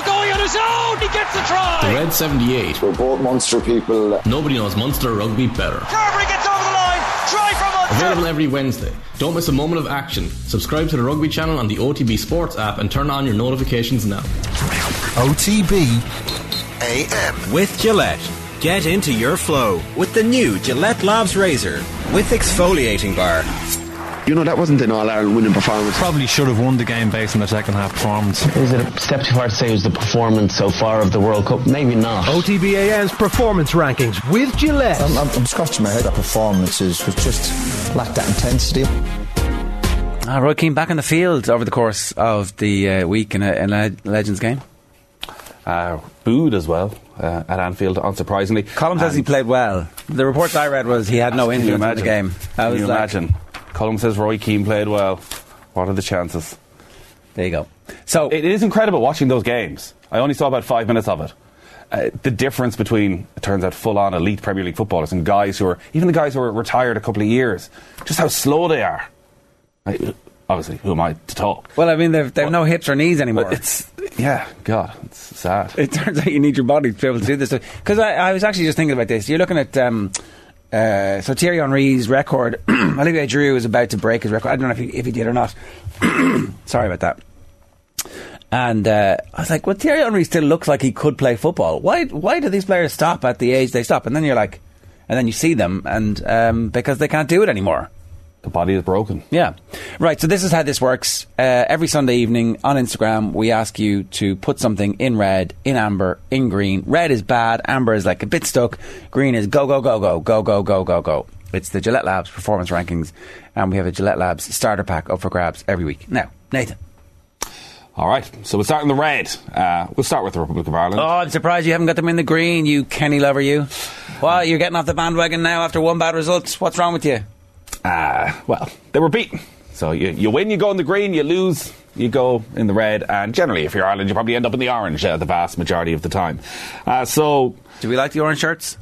Robbo going on his own. He gets the try. The Red 78. We're both Munster people. Nobody knows Munster rugby better. Carberry gets over the line. Try from Munster. Available every Wednesday. Don't miss a moment of action. Subscribe to the Rugby Channel on the OTB Sports app and turn on your notifications now. OTB AM. With Gillette. Get into your flow with the new Gillette Labs razor with exfoliating bar. You know, that wasn't an All-Ireland winning performance. Probably should have won the game based on the second half performance. Is it a step too far to say it was the performance so far of the World Cup? Maybe not. OTB AM's performance rankings with Gillette. I'm scratching my head. That performance was just lacked that intensity. Roy Keane back on the field over the course of the week in a Legends game. Booed as well at Anfield, unsurprisingly. Colum says he played well. The reports I read was he had no influence in the game. Can you imagine? Colum says Roy Keane played well. What are the chances? There you go. So it is incredible watching those games. I only saw about 5 minutes of it. The difference between, it turns out, full-on elite Premier League footballers and guys who are, even the guys who are retired a couple of years, just how slow they are. Obviously, who am I to talk? Well, I mean, they've no hips or knees anymore. It's sad. It turns out you need your body to be able to do this. Because I was actually just thinking about this. You're looking at... so Thierry Henry's record. Olivier Giroud is about to break his record. I don't know if he did or not. Sorry about that. And I was like, well, Thierry Henry still looks like he could play football. Why do these players stop at the age they stop? And then you're like... And then you see them, and because they can't do it anymore. The body is broken. Yeah. Right, so this is how this works. Every Sunday evening on Instagram, we ask you to put something in red, in amber, in green. Red is bad, amber is like a bit stuck, green is go, go, go, go, go, go, go, go, go. It's the Gillette Labs performance rankings, and we have a Gillette Labs starter pack up for grabs every week. Now, Nathan. All right, so we'll start in the red. We'll start with the Republic of Ireland. Oh, I'm surprised you haven't got them in the green, you Kenny lover, you. Well, you're getting off the bandwagon now after one bad result. What's wrong with you? Well, they were beaten. So you win, you go in the green, you lose, you go in the red, and generally, if you're Ireland, you probably end up in the orange the vast majority of the time. So, do we like the orange shirts?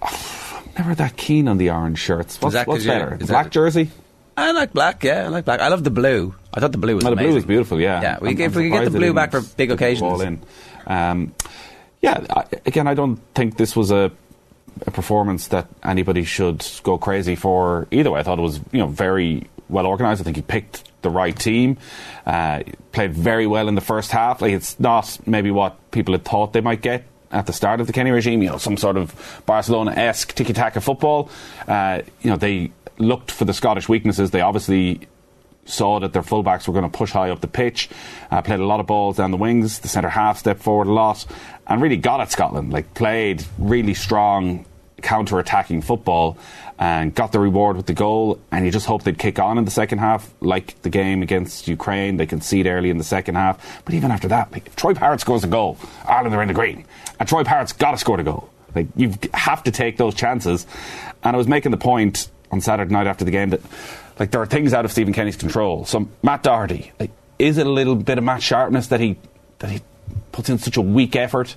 Oh, I'm never that keen on the orange shirts. What's better? Black jersey? I like black, yeah, I like black. I love the blue. I thought the blue was amazing. The blue was beautiful, yeah. Yeah, if we could get the blue back for big occasions. All in. Again, I don't think this was a performance that anybody should go crazy for either way. I thought it was very well organised. I think he picked the right team, played very well in the first half. Like, it's not maybe what people had thought they might get at the start of the Kenny regime, some sort of Barcelona-esque tiki-taka football. They looked for the Scottish weaknesses. They obviously saw that their fullbacks were going to push high up the pitch, played a lot of balls down the wings, the centre-half stepped forward a lot, and really got at Scotland, played really strong counter-attacking football and got the reward with the goal. And you just hope they'd kick on in the second half, like the game against Ukraine. They concede early in the second half. But even after that, if Troy Parrott scores a goal, Ireland are in the green. And Troy Parrott's got to score the goal. You have to take those chances. And I was making the point on Saturday night after the game that there are things out of Stephen Kenny's control. So Matt Doherty, is it a little bit of match sharpness that he puts in such a weak effort?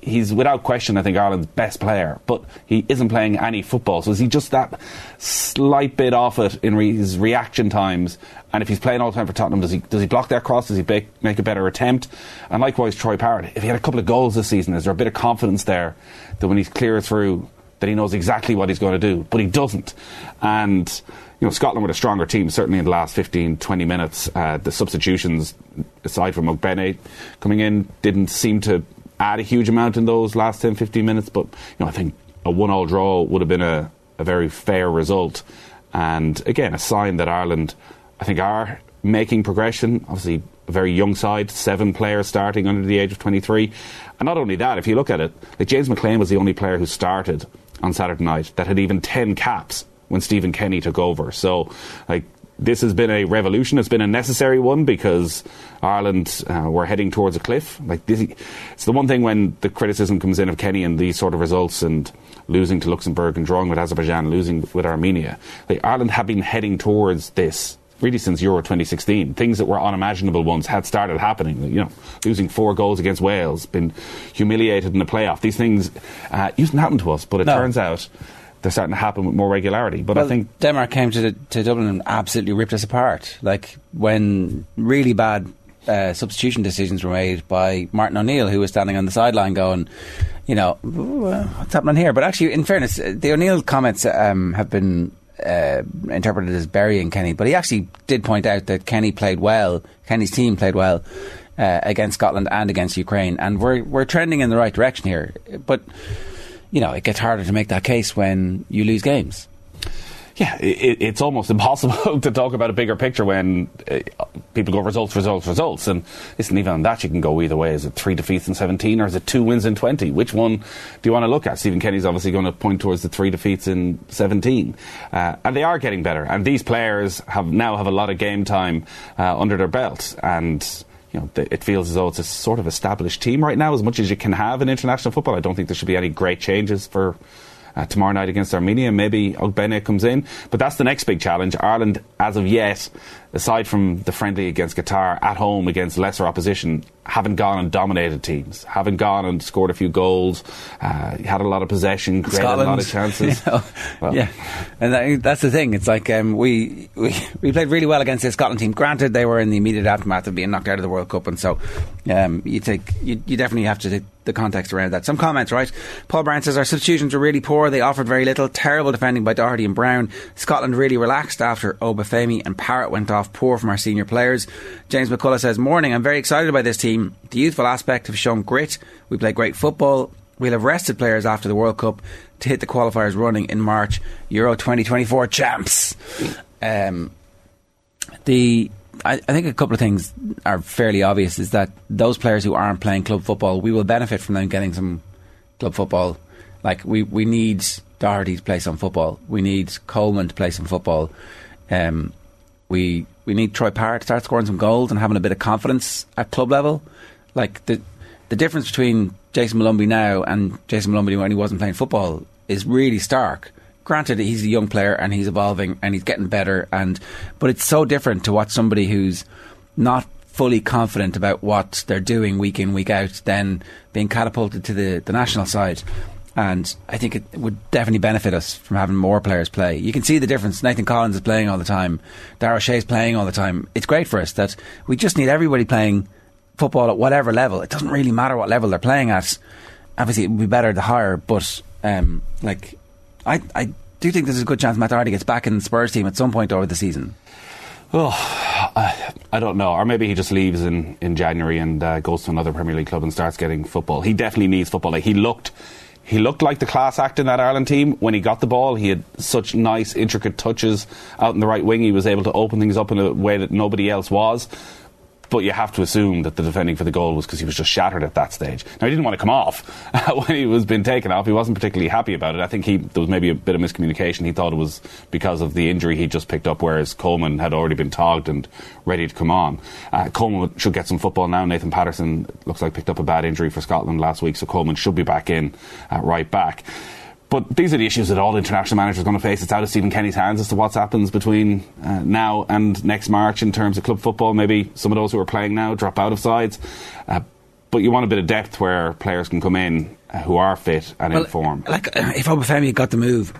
He's without question, I think, Ireland's best player, but he isn't playing any football. So is he just that slight bit off it in his reaction times? And if he's playing all the time for Tottenham, does he block that cross? Does he make a better attempt? And likewise, Troy Parrott, if he had a couple of goals this season, is there a bit of confidence there that when he's clear through, that he knows exactly what he's going to do? But he doesn't. And... Scotland were a stronger team, certainly in the last 15, 20 minutes. The substitutions, aside from Ogbene coming in, didn't seem to add a huge amount in those last 10, 15 minutes. But I think a 1-1 draw would have been a very fair result. And again, a sign that Ireland, I think, are making progression. Obviously, a very young side, 7 players starting under the age of 23. And not only that, if you look at it, James McLean was the only player who started on Saturday night that had even 10 caps when Stephen Kenny took over. So, this has been a revolution. It's been a necessary one because Ireland were heading towards a cliff. It's the one thing when the criticism comes in of Kenny and these sort of results and losing to Luxembourg and drawing with Azerbaijan, losing with Armenia. Ireland have been heading towards this really since Euro 2016. Things that were unimaginable once had started happening. Losing 4 goals against Wales, been humiliated in the playoff. These things used to happen to us, but turns out they're starting to happen with more regularity. But I think Denmark came to Dublin and absolutely ripped us apart. When really bad substitution decisions were made by Martin O'Neill, who was standing on the sideline going, you know, what's happening here? But actually, in fairness, the O'Neill comments have been interpreted as burying Kenny, but he actually did point out that Kenny played well, Kenny's team played well against Scotland and against Ukraine, and we're trending in the right direction here. But, you know, it gets harder to make that case when you lose games. Yeah, it's almost impossible to talk about a bigger picture when people go results. And listen, even on that, you can go either way. Is it 3 defeats in 17 or is it 2 wins in 20? Which one do you want to look at? Stephen Kenny's obviously going to point towards the 3 defeats in 17. And they are getting better. And these players now have a lot of game time under their belts. And you know, it feels as though it's a sort of established team right now, as much as you can have in international football. I don't think there should be any great changes for tomorrow night against Armenia. Maybe Ogbene comes in, but that's the next big challenge. Ireland, as of yet, aside from the friendly against Qatar, at home against lesser opposition, haven't gone and dominated teams, haven't gone and scored a few goals, had a lot of possession, created Scotland, a lot of chances. You know, well, yeah, and that's the thing. It's like we played really well against the Scotland team. Granted, they were in the immediate aftermath of being knocked out of the World Cup, and so you definitely have to take the context around that. Some comments, right? Paul Brown says, our substitutions were really poor. They offered very little. Terrible defending by Doherty and Brown. Scotland really relaxed after Obafemi and Parrott went off. Poor from our senior players. James McCullough says, morning, I'm very excited by this team. The youthful aspect have shown grit. We play great football. We'll have rested players after the World Cup to hit the qualifiers running in March. Euro 2024 champs. I think a couple of things are fairly obvious, is that those players who aren't playing club football, we will benefit from them getting some club football. Like we need Doherty to play some football. We need Coleman to play some football. We need Troy Parrott to start scoring some goals and having a bit of confidence at club level. Like the difference between Jason Molumby now and Jason Molumby when he wasn't playing football is really stark. Granted, he's a young player and he's evolving and he's getting better, but it's so different to watch somebody who's not fully confident about what they're doing week in, week out, then being catapulted to the national side. And I think it would definitely benefit us from having more players play. You can see the difference. Nathan Collins is playing all the time. Darragh Shea's playing all the time. It's great for us that we just need everybody playing football at whatever level. It doesn't really matter what level they're playing at. Obviously, it would be better the higher, but I do think there's a good chance Matt Doherty gets back in the Spurs team at some point over the season. Oh, I don't know. Or maybe he just leaves in January and goes to another Premier League club and starts getting football. He definitely needs football. Like, He looked like the class act in that Ireland team. When he got the ball, he had such nice, intricate touches out in the right wing. He was able to open things up in a way that nobody else was. But you have to assume that the defending for the goal was because he was just shattered at that stage. Now, he didn't want to come off when he was being taken off. He wasn't particularly happy about it. I think there was maybe a bit of miscommunication. He thought it was because of the injury he just picked up, whereas Coleman had already been togged and ready to come on. Coleman should get some football now. Nathan Patterson looks like picked up a bad injury for Scotland last week, so Coleman should be back in right back. But these are the issues that all international managers are going to face. It's out of Stephen Kenny's hands as to what happens between now and next March in terms of club football. Maybe some of those who are playing now drop out of sides. But you want a bit of depth where players can come in who are fit and in form. Like, if Obafemi got the move,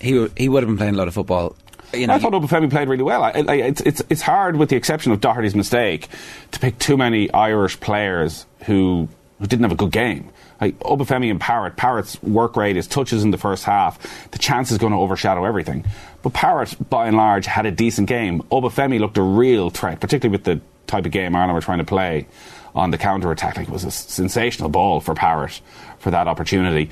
he would have been playing a lot of football. You know, I thought Obafemi played really well. It's hard, with the exception of Doherty's mistake, to pick too many Irish players who didn't have a good game. Like Obafemi and Parrott's work rate, his touches in the first half, the chance is going to overshadow everything. But Parrott, by and large, had a decent game. Obafemi looked a real threat, particularly with the type of game Ireland were trying to play on the counter-attack. Like, it was a sensational ball for Parrott for that opportunity.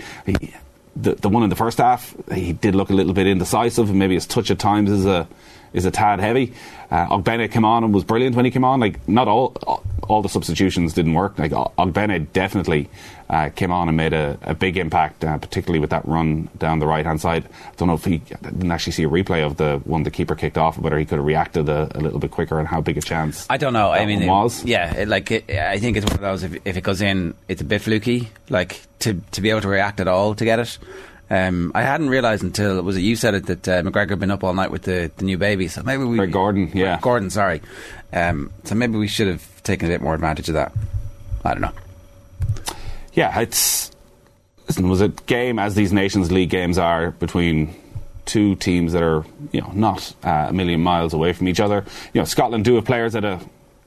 The one in the first half, he did look a little bit indecisive, and maybe his touch at times is a tad heavy. Ogbene came on and was brilliant when he came on. Like, not all the substitutions didn't work. Like, Ogbene definitely came on and made a big impact, particularly with that run down the right-hand side. I don't know if I didn't actually see a replay of the one the keeper kicked off, whether he could have reacted a little bit quicker and how big a chance. I don't know. I mean, it was. Yeah, I think it's one of those, if it goes in, it's a bit fluky. Like, to be able to react at all to get it. I hadn't realised until, was it you said it, that McGregor had been up all night with the new baby. So maybe Greg Gordon, yeah. Gordon, sorry. So maybe we should have taken a bit more advantage of that. I don't know. Yeah, it was a game, as these Nations League games are, between two teams that are, you know, not a million miles away from each other. You know, Scotland do have players at a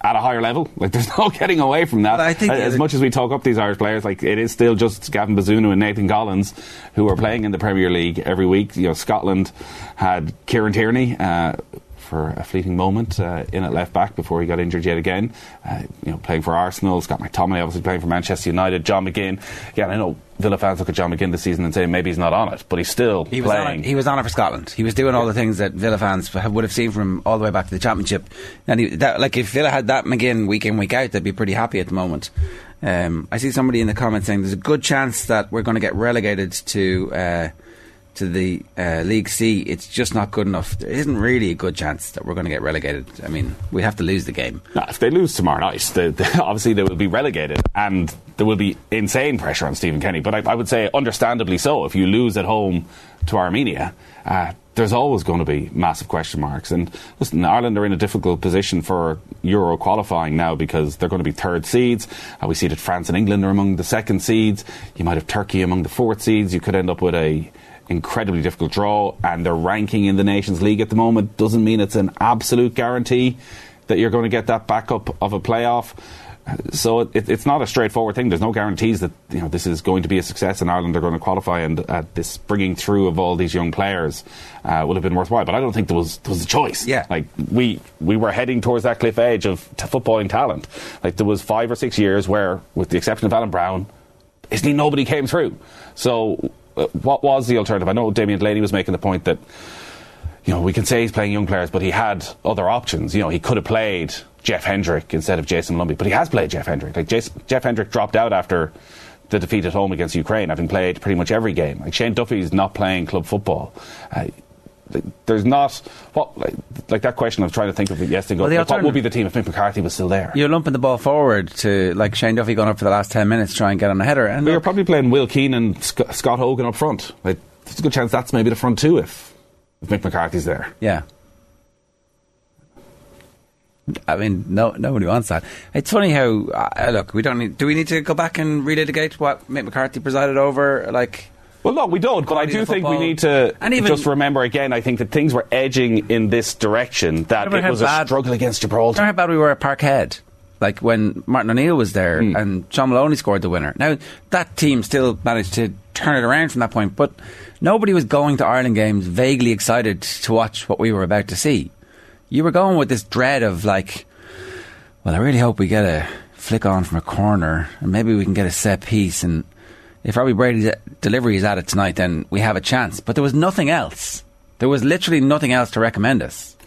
at a higher level. Like, there's no getting away from that. I think as much as we talk up these Irish players, like, it is still just Gavin Bazunu and Nathan Collins who are playing in the Premier League every week. You know, Scotland had Kieran Tierney for a fleeting moment in at left back before he got injured yet again. You know, playing for Arsenal, Scott McTominay obviously playing for Manchester United, John McGinn. Again, I know Villa fans look at John McGinn this season and say maybe he's not on it, but he's still playing. He was on it for Scotland. He was doing all the things that Villa fans would have seen from him all the way back to the Championship. And like, if Villa had that McGinn week in, week out, they'd be pretty happy at the moment. I see somebody in the comments saying there's a good chance that we're going to get relegated to the League C. It's just not good enough. There isn't really a good chance that we're going to get relegated. I mean, we have to lose the game. Nah, if they lose tomorrow night, obviously they will be relegated, and there will be insane pressure on Stephen Kenny. But I would say understandably so. If you lose at home to Armenia, there's always going to be massive question marks. And listen, Ireland are in a difficult position for Euro qualifying now because they're going to be third seeds. We see that France and England are among the second seeds. You might have Turkey among the fourth seeds. You could end up with a incredibly difficult draw, and their ranking in the Nations League at the moment doesn't mean it's an absolute guarantee that you're going to get that backup of a playoff. So it's not a straightforward thing. There's no guarantees that, you know, this is going to be a success and Ireland are going to qualify, and this bringing through of all these young players would have been worthwhile. But I don't think there was a choice. Yeah. Like, we were heading towards that cliff edge of footballing talent. Like, there was 5 or 6 years where, with the exception of Alan Brown, basically nobody came through. So what was the alternative? I know Damien Delaney was making the point that, you know, we can say he's playing young players, but he had other options. You know, he could have played Jeff Hendrick instead of Jason Molumby, but he has played Jeff Hendrick. Like, Jeff Hendrick dropped out after the defeat at home against Ukraine, having played pretty much every game. Like, Shane Duffy's not playing club football. There's not that question of trying to think of it yesterday. What would be the team if Mick McCarthy was still there? You're lumping the ball forward to, like, Shane Duffy going up for the last 10 minutes, try and get on a header. And we were probably playing Will Keane and Scott Hogan up front. Like, there's a good chance that's maybe the front two if Mick McCarthy's there. Yeah. I mean, nobody wants that. It's funny how look. We don't need. Do we need to go back and relitigate what Mick McCarthy presided over? Like. Well, no, we don't, but I do think we need to just remember again, I think that things were edging in this direction, that it was a struggle against Gibraltar. Remember how bad we were at Parkhead? Like, when Martin O'Neill was there and John Maloney scored the winner. Now, that team still managed to turn it around from that point, but nobody was going to Ireland games vaguely excited to watch what we were about to see. You were going with this dread of, like, well, I really hope we get a flick on from a corner, and maybe we can get a set piece, and if Robbie Brady's delivery is at it tonight, then we have a chance. But there was nothing else. There was literally nothing else to recommend us.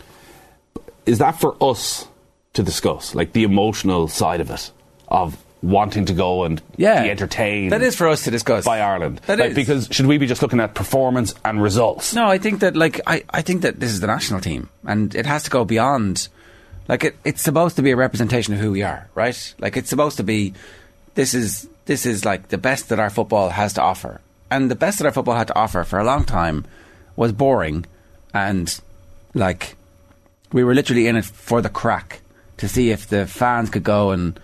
Is that for us to discuss? Like, the emotional side of it, of wanting to go and be entertained. That is for us to discuss. By Ireland. That is. Because should we be just looking at performance and results? No, I think that, like, I think that this is the national team. And it has to go beyond. Like, it's supposed to be a representation of who we are, right? Like, it's supposed to be, this is like the best that our football has to offer. And the best that our football had to offer for a long time was boring, and, like, we were literally in it for the crack to see if the fans could go and,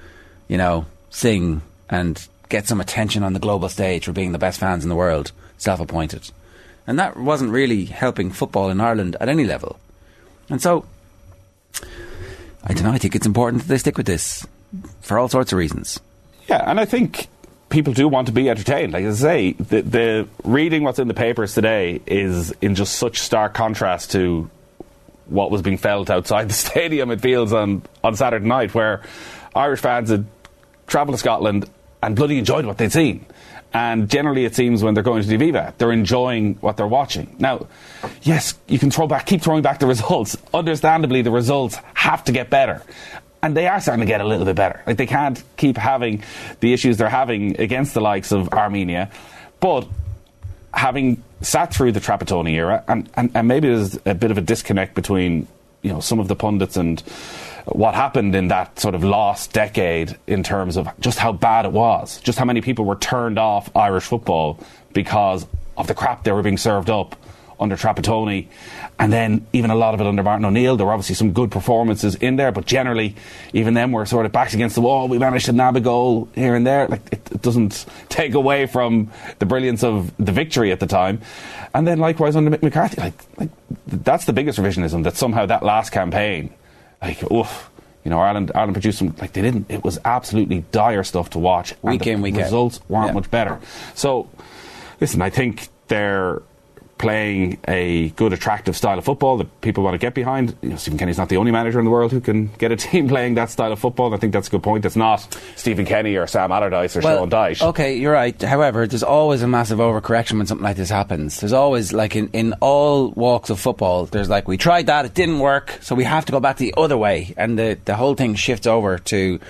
you know, sing and get some attention on the global stage for being the best fans in the world, self-appointed. And that wasn't really helping football in Ireland at any level. And so, I don't know, I think it's important that they stick with this for all sorts of reasons. Yeah, and I think people do want to be entertained. Like I say, the reading what's in the papers today is in just such stark contrast to what was being felt outside the stadium at Fields on Saturday night, where Irish fans had travelled to Scotland and bloody enjoyed what they'd seen. And generally it seems when they're going to the Aviva, they're enjoying what they're watching. Now, yes, you can keep throwing back the results. Understandably, the results have to get better. And they are starting to get a little bit better. Like, they can't keep having the issues they're having against the likes of Armenia. But having sat through the Trapattoni era, and maybe there's a bit of a disconnect between, you know, some of the pundits and what happened in that sort of lost decade in terms of just how bad it was, just how many people were turned off Irish football because of the crap they were being served up under Trapattoni, and then even a lot of it under Martin O'Neill. There were obviously some good performances in there, but generally, even then, we're sort of backs against the wall. We managed to nab a goal here and there. Like, it doesn't take away from the brilliance of the victory at the time. And then, likewise, under Mick McCarthy, like that's the biggest revisionism, that somehow that last campaign, like, oof, You know, Ireland produced some, like, they didn't. It was absolutely dire stuff to watch. Week in, week out. Results weren't much better. So, listen, I think they're playing a good, attractive style of football that people want to get behind. You know, Stephen Kenny's not the only manager in the world who can get a team playing that style of football. And I think that's a good point. It's not Stephen Kenny or Sam Allardyce or Sean Dyche. Okay, you're right. However, there's always a massive overcorrection when something like this happens. There's always, like, in all walks of football, there's like, we tried that, it didn't work, so we have to go back the other way. And the whole thing shifts over to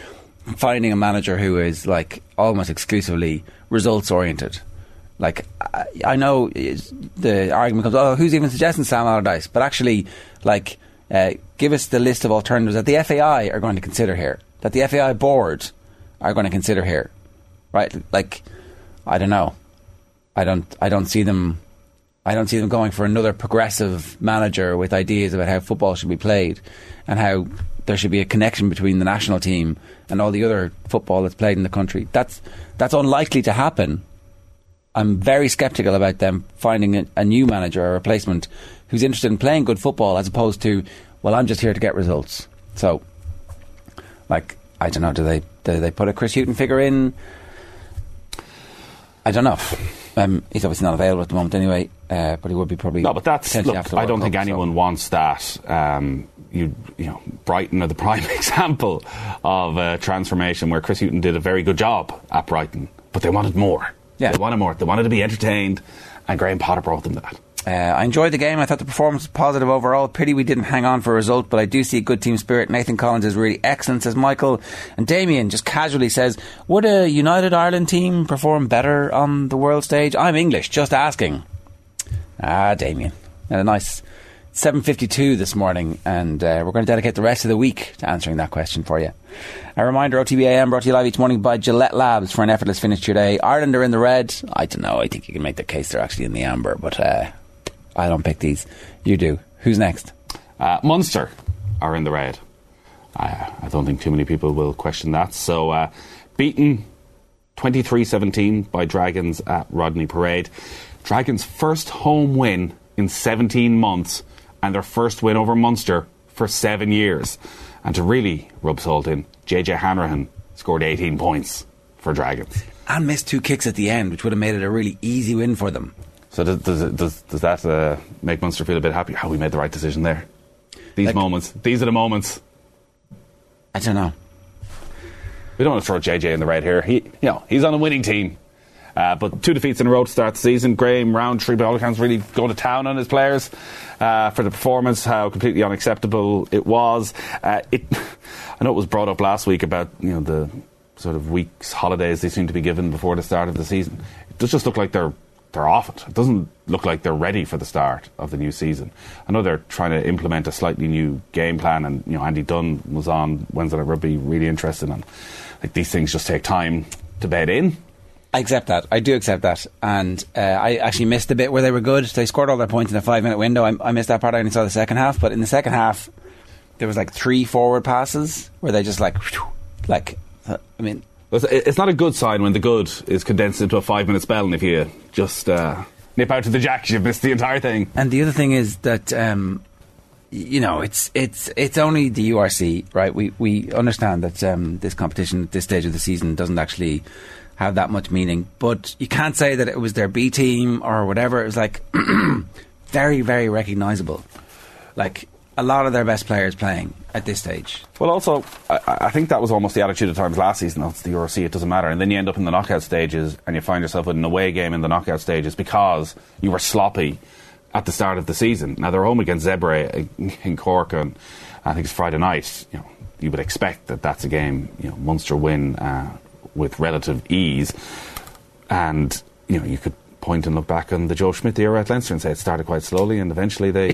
finding a manager who is, like, almost exclusively results-oriented. Like, I know the argument comes, oh, who's even suggesting Sam Allardyce? But actually, like, give us the list of alternatives that the FAI are going to consider here, that the FAI board are going to consider here, right? Like, I don't know. I don't see them going for another progressive manager with ideas about how football should be played and how there should be a connection between the national team and all the other football that's played in the country. That's unlikely to happen. I'm very sceptical about them finding a new manager or a replacement who's interested in playing good football as opposed to, well, I'm just here to get results. So, like, I don't know, do they put a Chris Hughton figure in? I don't know. He's obviously not available at the moment anyway, but he would be probably... No, but that's... Look, I don't think anyone wants that. You know, Brighton are the prime example of a transformation where Chris Hughton did a very good job at Brighton, but they wanted more. Yeah. They wanted more. They wanted to be entertained, and Graham Potter brought them that. I enjoyed the game. I thought the performance was positive overall. Pity we didn't hang on for a result, but I do see a good team spirit. Nathan Collins is really excellent, says Michael. And Damien just casually says, would a United Ireland team perform better on the world stage? I'm English, just asking. Ah, Damien. And a nice 7:52 this morning, and we're going to dedicate the rest of the week to answering that question for you. A reminder, OTB AM brought to you live each morning by Gillette Labs for an effortless finish to your day. Ireland are in the red. I don't know, I think you can make the case they're actually in the amber, but I don't pick these. You do. Who's next? Munster are in the red. I don't think too many people will question that. So, beaten 23-17 by Dragons at Rodney Parade. Dragons' first home win in 17 months. And their first win over Munster for 7 years. And to really rub salt in, JJ Hanrahan scored 18 points for Dragons. And missed 2 kicks at the end, which would have made it a really easy win for them. So does that make Munster feel a bit happy? How we made the right decision there. These moments. These are the moments. I don't know. We don't want to throw JJ in the red here. He's on a winning team. But 2 defeats in a row to start the season. Graham Rowntree, by all accounts, really going to town on his players for the performance, how completely unacceptable it was. I know it was brought up last week about, you know, the sort of weeks holidays they seem to be given before the start of the season. It does just look like they're off it. It doesn't look like they're ready for the start of the new season. I know they're trying to implement a slightly new game plan, and you know Andy Dunn was on Wednesday Night Rugby, really interested, and like these things just take time to bed in. I accept that. I do accept that. And I actually missed the bit where they were good. They scored all their points in a 5-minute window. I missed that part. I only saw the second half. But in the second half, there was like 3 forward passes where they just like, I mean... It's not a good sign when the good is condensed into a 5-minute spell. And if you just nip out to the jacks, you've missed the entire thing. And the other thing is that, you know, it's only the URC, right? We understand that this competition at this stage of the season doesn't actually... have that much meaning, but you can't say that it was their B team or whatever. It was like very, very recognisable, like a lot of their best players playing at this stage. Well, also I think that was almost the attitude at times last season. Oh, it's the URC, it doesn't matter, and then you end up in the knockout stages and you find yourself in an away game in the knockout stages because you were sloppy at the start of the season. Now they're home against Zebre in Cork, and I think it's Friday night. You know, you would expect that that's a game, you know, Munster win with relative ease, and you know you could point and look back on the Joe Schmidt era at Leinster and say it started quite slowly and eventually they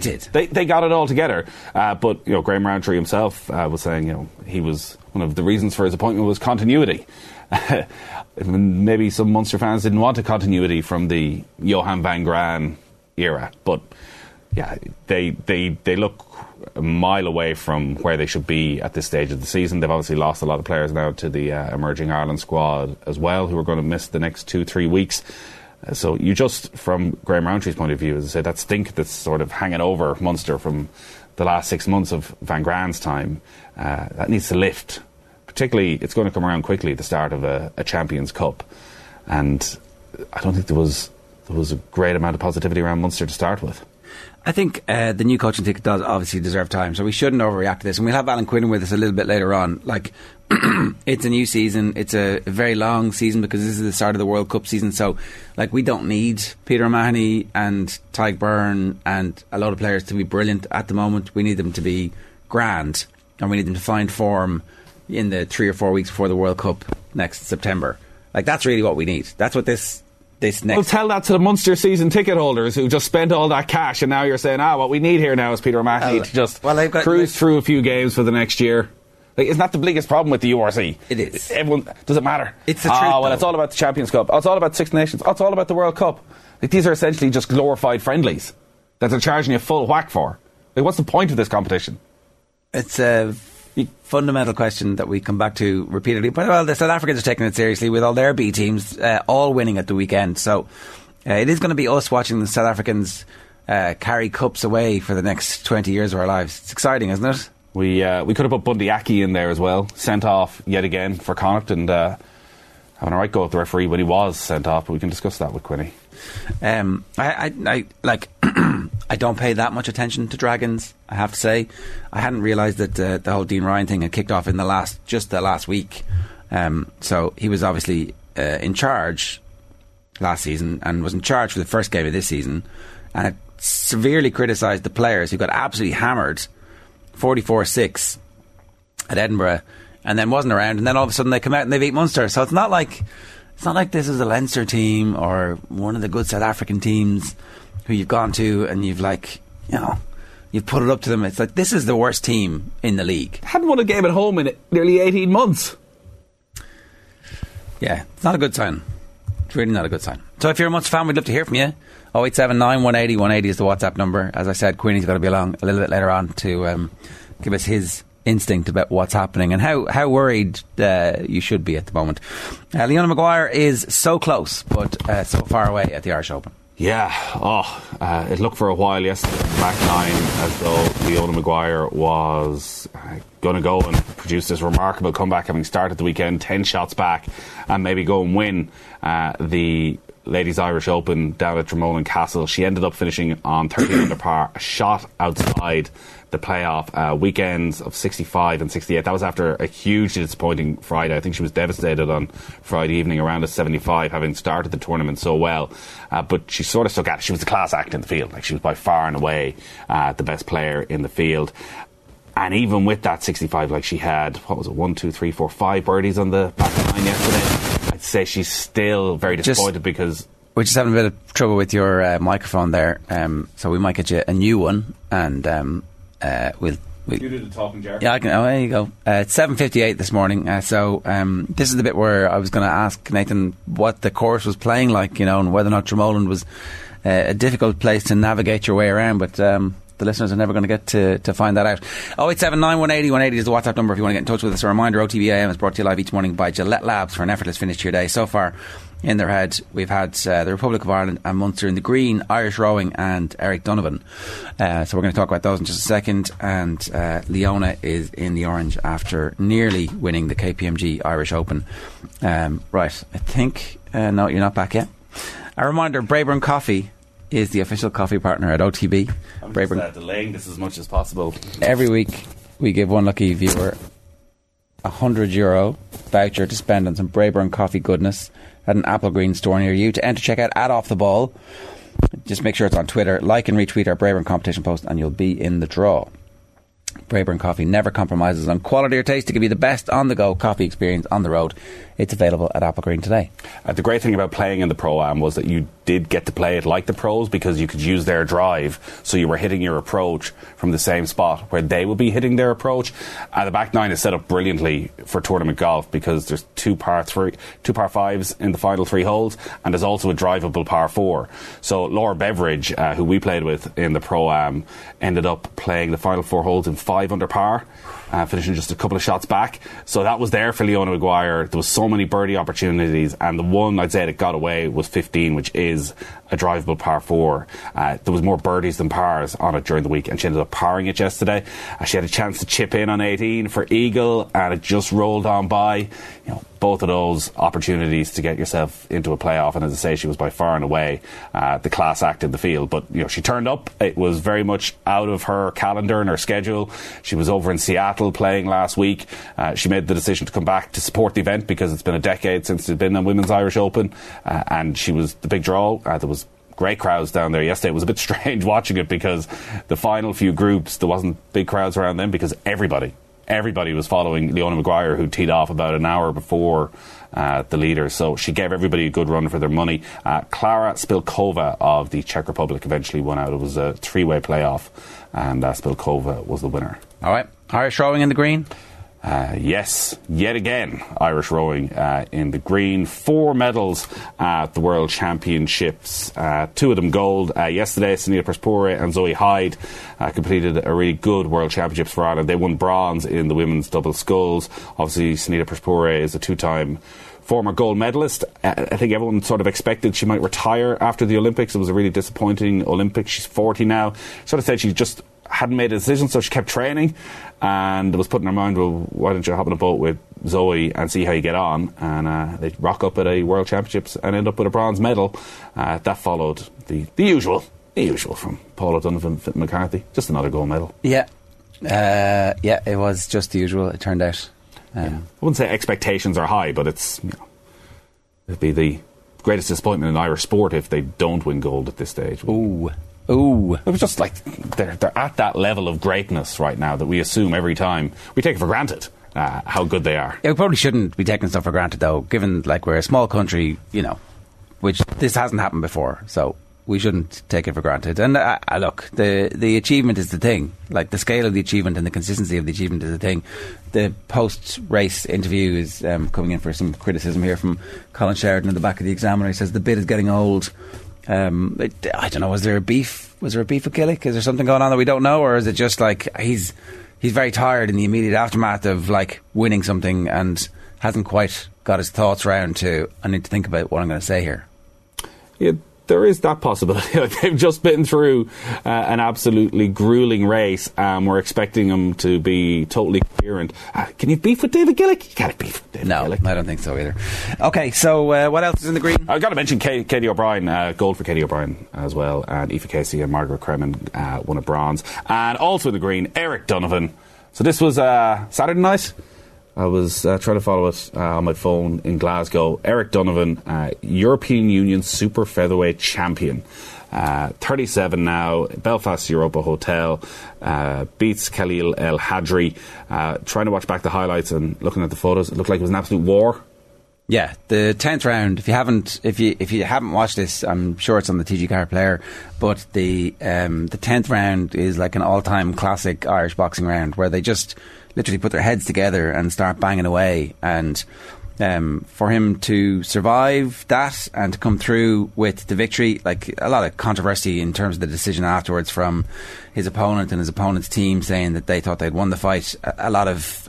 got it all together, but you know Graham Rowntree himself was saying, you know, he was one of the reasons for his appointment was continuity. Maybe some Munster fans didn't want a continuity from the Johan van Graan era, but yeah, they look a mile away from where they should be at this stage of the season. They've obviously lost a lot of players now to the emerging Ireland squad as well, who are going to miss the next 2-3 weeks. So you just, from Graham Rountree's point of view, as I say, that stink that's sort of hanging over Munster from the last 6 months of Van Graan's time, that needs to lift. Particularly, it's going to come around quickly at the start of a Champions Cup, and I don't think there was a great amount of positivity around Munster to start with. I think the new coaching ticket does obviously deserve time, so we shouldn't overreact to this. And we'll have Alan Quinnan with us a little bit later on. Like, it's a new season. It's a very long season because this is the start of the World Cup season. So, like, we don't need Peter O'Mahony and Tyke Byrne and a lot of players to be brilliant at the moment. We need them to be grand, and we need them to find form in the 3 or 4 weeks before the World Cup next September. Like, that's really what we need. That's what this next... Well, tell that to the Munster season ticket holders who just spent all that cash, and now you're saying, what we need here now is Peter O'Mahony to just cruise through a few games for the next year. Like, isn't that the biggest problem with the URC? It is. Everyone, does it matter? It's the truth, though. It's all about the Champions Cup. Oh, it's all about Six Nations. Oh, it's all about the World Cup. Like, these are essentially just glorified friendlies that they're charging you full whack for. Like, what's the point of this competition? It's a fundamental question that we come back to repeatedly. But, well, the South Africans are taking it seriously with all their B teams all winning at the weekend. So it is going to be us watching the South Africans carry cups away for the next 20 years of our lives. It's exciting, isn't it? We could have put Bundyaki in there as well, sent off yet again for Connacht, and having a right go at the referee when he was sent off. But we can discuss that with Quinny. I don't pay that much attention to Dragons, I have to say. I hadn't realised that the whole Dean Ryan thing had kicked off in the last week. So he was obviously in charge last season and was in charge for the first game of this season, and it severely criticised the players who got absolutely hammered 44-6 at Edinburgh and then wasn't around, and then all of a sudden they come out and they beat Munster. So it's not like this is a Leinster team or one of the good South African teams who you've gone to and you've put it up to them. It's like, this is the worst team in the league. Hadn't won a game at home in nearly 18 months. Yeah, it's not a good sign. It's really not a good sign. So if you're a Munster fan, we'd love to hear from you. 0879 180 180 is the WhatsApp number. As I said, Queenie's got to be along a little bit later on to give us his instinct about what's happening and how worried you should be at the moment. Leona Maguire is so close, but so far away at the Irish Open. Yeah, it looked for a while yesterday in the back nine as though Leona Maguire was going to go and produce this remarkable comeback, having started the weekend 10 shots back, and maybe go and win the Ladies Irish Open down at Drummullen Castle. She ended up finishing on 13 under par, a shot outside the playoff, weekends of 65 and 68. That was after a hugely disappointing Friday. I think she was devastated on Friday evening around a 75, having started the tournament so well. But she sort of stuck at it. She was the class act in the field. Like, she was by far and away the best player in the field. And even with that 65, like, she had, 5 birdies on the back nine yesterday. I'd say she's still very disappointed because... We're just having a bit of trouble with your microphone there. So we might get you a new one, and... you do the talking, Jared. Yeah, I can. Oh, there you go. It's 7:58 this morning. So this is the bit where I was going to ask Nathan what the course was playing like, you know, and whether or not Drummullen was a difficult place to navigate your way around. But the listeners are never going to get to find that out. 0879 180 180 is the WhatsApp number if you want to get in touch with us. A reminder: OTB AM is brought to you live each morning by Gillette Labs for an effortless finish to your day. So far, in their head, we've had the Republic of Ireland and Munster in the green, Irish rowing and Eric Donovan. So we're going to talk about those in just a second. And Leona is in the orange after nearly winning the KPMG Irish Open. Right, I think... no, you're not back yet. A reminder, Braeburn Coffee is the official coffee partner at OTB. I'm Braeburn. Just delaying this as much as possible. Every week, we give one lucky viewer €100 voucher to spend on some Braeburn coffee goodness at an Apple Green store near you. To enter, check out @OffTheBall. Just make sure it's on Twitter. Like and retweet our Braeburn competition post and you'll be in the draw. Braeburn Coffee never compromises on quality or taste to give you the best on-the-go coffee experience on the road. It's available at Apple Green today. The great thing about playing in the Pro-Am was that you did get to play it like the pros because you could use their drive, so you were hitting your approach from the same spot where they would be hitting their approach. The back nine is set up brilliantly for tournament golf because there's two par fives in the final three holes, and there's also a drivable par four. So Laura Beveridge, who we played with in the Pro-Am, ended up playing the final four holes in 5 under par. finishing just a couple of shots back. So that was there for Leona Maguire. There was so many birdie opportunities, and the one I'd say that got away was 15, which is a drivable par 4. There was more birdies than pars on it during the week, and she ended up parring it yesterday. She had a chance to chip in on 18 for eagle, and it just rolled on by. You know, both of those opportunities to get yourself into a playoff, and as I say, she was by far and away the class act in the field. But you know, she turned up. It was very much out of her calendar and her schedule. She was over in Seattle playing last week. She made the decision to come back to support the event because it's been a decade since there's been a Women's Irish Open, and she was the big draw. There was great crowds down there yesterday. It was a bit strange watching it because the final few groups, there wasn't big crowds around them because everybody was following Leona Maguire, who teed off about an hour before the leader. So she gave everybody a good run for their money. Klara Spilkova of the Czech Republic eventually won out. It was a three-way playoff, and Spilkova was the winner. All right. Irish rowing in the green? Yes, yet again, Irish rowing in the green. 4 medals at the World Championships, 2 of them gold. Yesterday, Sunil Perspore and Zoe Hyde completed a really good World Championships for Ireland. They won bronze in the women's double sculls. Obviously, Sunil Perspore is a 2-time former gold medalist. I think everyone sort of expected she might retire after the Olympics. It was a really disappointing Olympics. She's 40 now. Sort of said she just hadn't made a decision, so she kept training, and was put in her mind, well, why don't you hop on a boat with Zoe and see how you get on? And they rock up at a World Championships and end up with a bronze medal. That followed the usual from Paul O'Donovan, Fit McCarthy, just another gold medal. Yeah, it was just the usual, it turned out. I wouldn't say expectations are high, but it's, you know, it'd be the greatest disappointment in Irish sport if they don't win gold at this stage. Ooh. It was just like they're at that level of greatness right now that we assume every time. We take it for granted how good they are. Yeah, we probably shouldn't be taking stuff for granted, though, given like we're a small country, you know, which this hasn't happened before. So we shouldn't take it for granted. And look, the achievement is the thing. Like the scale of the achievement and the consistency of the achievement is the thing. The post-race interview is coming in for some criticism here from Colin Sheridan at the back of the Examiner. He says the bit is getting old. I don't know, was there a beef with Gillick? Is there something going on that we don't know, or is it just like he's very tired in the immediate aftermath of like winning something and hasn't quite got his thoughts round to, I need to think about what I'm going to say here? Yeah, there is that possibility. They've just been through an absolutely grueling race. We're expecting them to be totally coherent. Can you beef with David Gillick? You can't beef with David Gillick. No, I don't think so either. Okay, so what else is in the green? I've got to mention Katie O'Brien. Gold for Katie O'Brien as well. And Aoife Casey and Margaret Cremin won a bronze. And also in the green, Eric Donovan. So this was Saturday night. I was trying to follow it on my phone in Glasgow. Eric Donovan, European Union Super Featherweight Champion. 37 now, Belfast Europa Hotel, beats Khalil El Hadri. Trying to watch back the highlights and looking at the photos, it looked like it was an absolute war. Yeah, the 10th round. If you haven't watched this, I'm sure it's on the TG Car Player, but the 10th round is like an all-time classic Irish boxing round where they just literally put their heads together and start banging away. And for him to survive that and to come through with the victory, like a lot of controversy in terms of the decision afterwards from his opponent and his opponent's team saying that they thought they'd won the fight. A lot of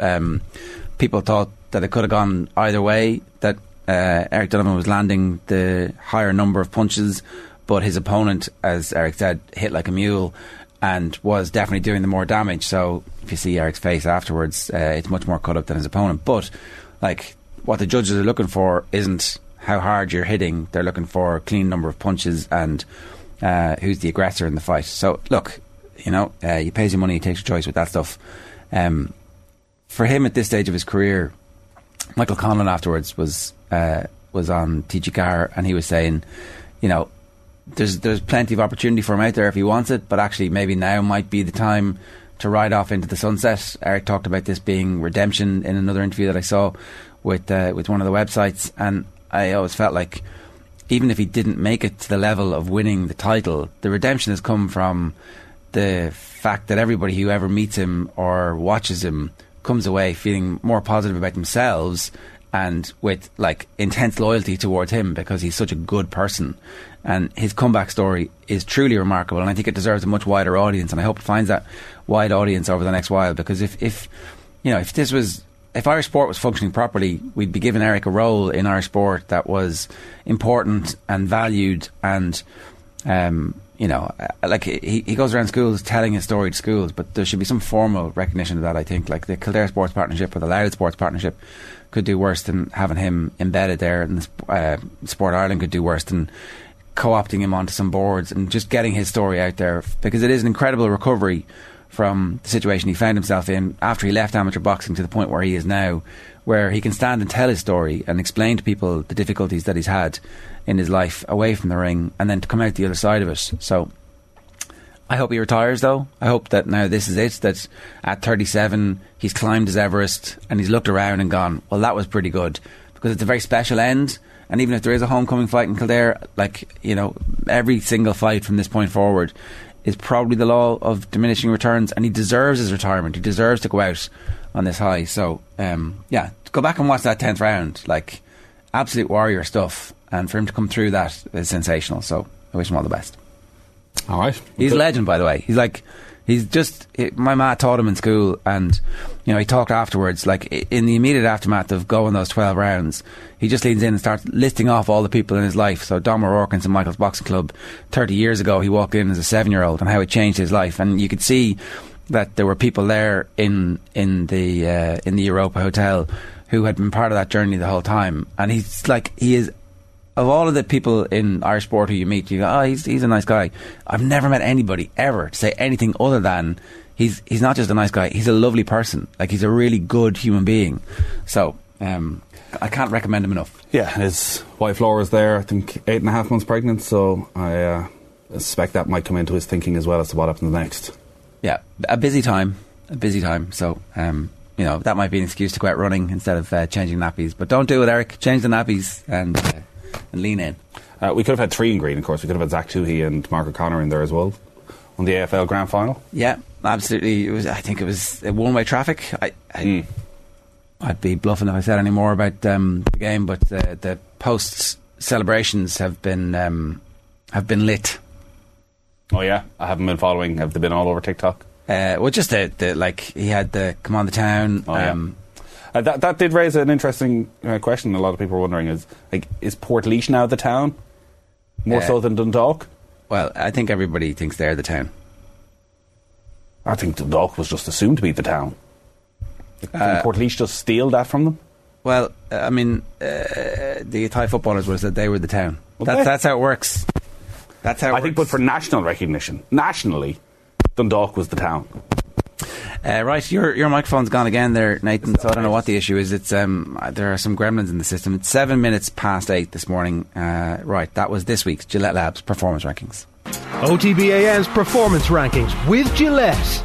people thought that it could have gone either way, that Eric Donovan was landing the higher number of punches, but his opponent, as Eric said, hit like a mule and was definitely doing the more damage. So if you see Eric's face afterwards, it's much more cut up than his opponent. But like, what the judges are looking for isn't how hard you're hitting. They're looking for a clean number of punches and who's the aggressor in the fight. So look, you know, he pays your money, he takes your choice with that stuff. For him at this stage of his career, Michael Conlon afterwards was on TG Car, and he was saying, you know, there's plenty of opportunity for him out there if he wants it, but actually maybe now might be the time to ride off into the sunset. Eric talked about this being redemption in another interview that I saw with one of the websites, and I always felt like even if he didn't make it to the level of winning the title, the redemption has come from the fact that everybody who ever meets him or watches him comes away feeling more positive about themselves and with like intense loyalty towards him because he's such a good person. And his comeback story is truly remarkable, and I think it deserves a much wider audience, and I hope it finds that wide audience over the next while, because if you know, if Irish sport was functioning properly, we'd be giving Eric a role in Irish sport that was important and valued. And, you know, like he goes around schools telling his story to schools, but there should be some formal recognition of that, I think. Like the Kildare Sports Partnership or the Loud Sports Partnership could do worse than having him embedded there, and Sport Ireland could do worse than co-opting him onto some boards and just getting his story out there, because it is an incredible recovery from the situation he found himself in after he left amateur boxing to the point where he is now, where he can stand and tell his story and explain to people the difficulties that he's had in his life away from the ring, and then to come out the other side of it. So I hope he retires, though. I hope that now this is it, that at 37 he's climbed his Everest and he's looked around and gone, well, that was pretty good, because it's a very special end. And even if there is a homecoming fight in Kildare, like, you know, every single fight from this point forward is probably the law of diminishing returns, and he deserves his retirement. He deserves to go out on this high. So, yeah, go back and watch that 10th round. Like, absolute warrior stuff. And for him to come through that is sensational. So, I wish him all the best. All right. He's a legend, by the way. My ma taught him in school, and, you know, he talked afterwards, like, in the immediate aftermath of going those 12 rounds, he just leans in and starts listing off all the people in his life. So Dom O'Rourke and St Michael's Boxing Club, 30 years ago, he walked in as a 7-year-old, and how it changed his life. And you could see that there were people there in the Europa Hotel who had been part of that journey the whole time. And he's like, he is... Of all of the people in Irish sport who you meet, you go, oh, he's a nice guy. I've never met anybody ever to say anything other than he's not just a nice guy, he's a lovely person. Like, he's a really good human being. So, I can't recommend him enough. Yeah, his wife Laura's there, I think 8.5 months pregnant, so I suspect that might come into his thinking as well as to what happens next. Yeah, a busy time. So, you know, that might be an excuse to go out running instead of changing nappies. But don't do it, Eric. Change the nappies and lean in. We could have had three in green, of course. We could have had Zach Toohey and Mark O'Connor in there as well on the AFL Grand Final. Yeah, absolutely. I think it was one-way traffic. I'd be bluffing if I said any more about the game, but the post celebrations have been lit. Oh yeah, I haven't been following. Have they been all over TikTok? Well, just the like he had the come on the town. Oh, yeah. That did raise an interesting question. A lot of people are wondering is Portlaoise now the town more so than Dundalk? Well, I think everybody thinks they're the town. I think Dundalk was just assumed to be the town. Didn't Portlaoise just steal that from them? Well, I mean, the Thai footballers would have said they were the town. Okay. That's how it works. I think, but for national recognition, nationally, Dundalk was the town. Right, your microphone's gone again there, Nathan, so I don't know what the issue is. It's there are some gremlins in the system. It's 8:07 this morning. Right, that was this week's Gillette Labs Performance Rankings. OTB AM's Performance Rankings with Gillette.